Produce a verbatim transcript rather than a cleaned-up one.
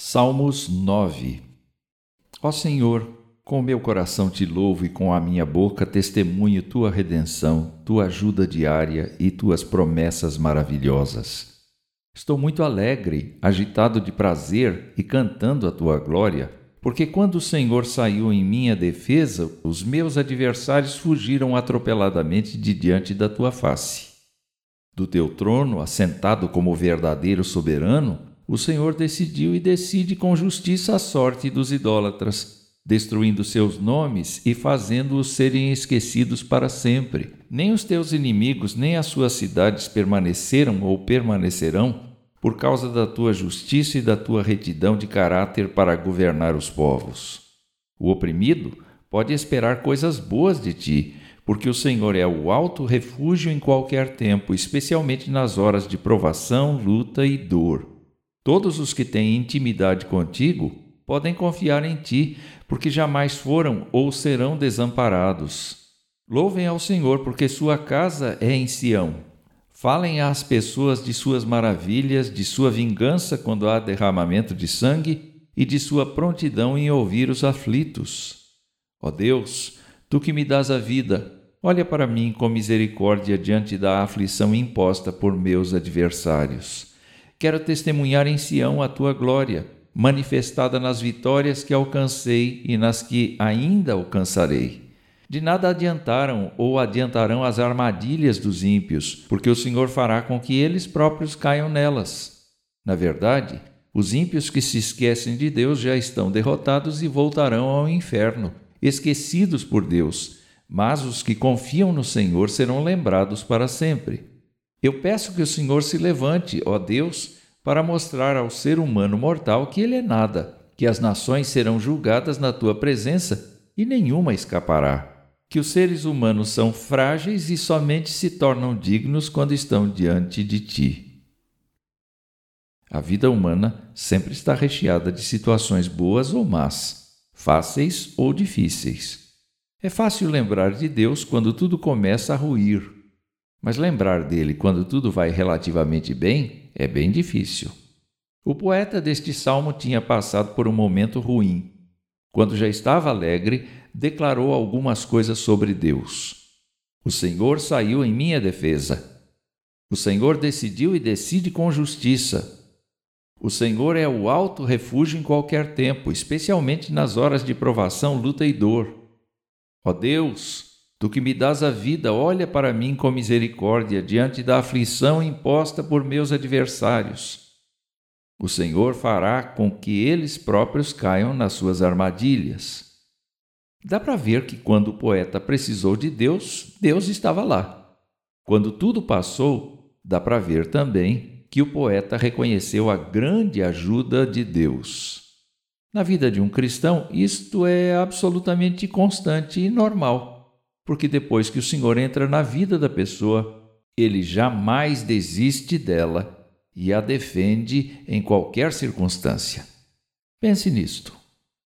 Salmos nove. Ó Senhor, com o meu coração te louvo e com a minha boca testemunho tua redenção, tua ajuda diária e tuas promessas maravilhosas. Estou muito alegre, agitado de prazer e cantando a tua glória, porque quando o Senhor saiu em minha defesa, os meus adversários fugiram atropeladamente de diante da tua face. Do teu trono, assentado como verdadeiro soberano, o Senhor decidiu e decide com justiça a sorte dos idólatras, destruindo seus nomes e fazendo-os serem esquecidos para sempre. Nem os teus inimigos, nem as suas cidades permaneceram ou permanecerão por causa da tua justiça e da tua retidão de caráter para governar os povos. O oprimido pode esperar coisas boas de ti, porque o Senhor é o alto refúgio em qualquer tempo, especialmente nas horas de provação, luta e dor. Todos os que têm intimidade contigo podem confiar em ti, porque jamais foram ou serão desamparados. Louvem ao Senhor, porque sua casa é em Sião. Falem às pessoas de suas maravilhas, de sua vingança quando há derramamento de sangue e de sua prontidão em ouvir os aflitos. Ó Deus, tu que me dás a vida, olha para mim com misericórdia diante da aflição imposta por meus adversários. Quero testemunhar em Sião a tua glória, manifestada nas vitórias que alcancei e nas que ainda alcançarei. De nada adiantaram ou adiantarão as armadilhas dos ímpios, porque o Senhor fará com que eles próprios caiam nelas. Na verdade, os ímpios que se esquecem de Deus já estão derrotados e voltarão ao inferno, esquecidos por Deus, mas os que confiam no Senhor serão lembrados para sempre. Eu peço que o Senhor se levante, ó Deus, para mostrar ao ser humano mortal que ele é nada, que as nações serão julgadas na tua presença e nenhuma escapará, que os seres humanos são frágeis e somente se tornam dignos quando estão diante de ti. A vida humana sempre está recheada de situações boas ou más, fáceis ou difíceis. É fácil lembrar de Deus quando tudo começa a ruir. Mas lembrar dele quando tudo vai relativamente bem é bem difícil. O poeta deste salmo tinha passado por um momento ruim. Quando já estava alegre, declarou algumas coisas sobre Deus. O Senhor saiu em minha defesa. O Senhor decidiu e decide com justiça. O Senhor é o alto refúgio em qualquer tempo, especialmente nas horas de provação, luta e dor. Ó Deus, tu que me dás a vida, olha para mim com misericórdia diante da aflição imposta por meus adversários. O Senhor fará com que eles próprios caiam nas suas armadilhas. Dá para ver que quando o poeta precisou de Deus, Deus estava lá. Quando tudo passou, dá para ver também que o poeta reconheceu a grande ajuda de Deus. Na vida de um cristão, isto é absolutamente constante e normal. Porque depois que o Senhor entra na vida da pessoa, ele jamais desiste dela e a defende em qualquer circunstância. Pense nisto.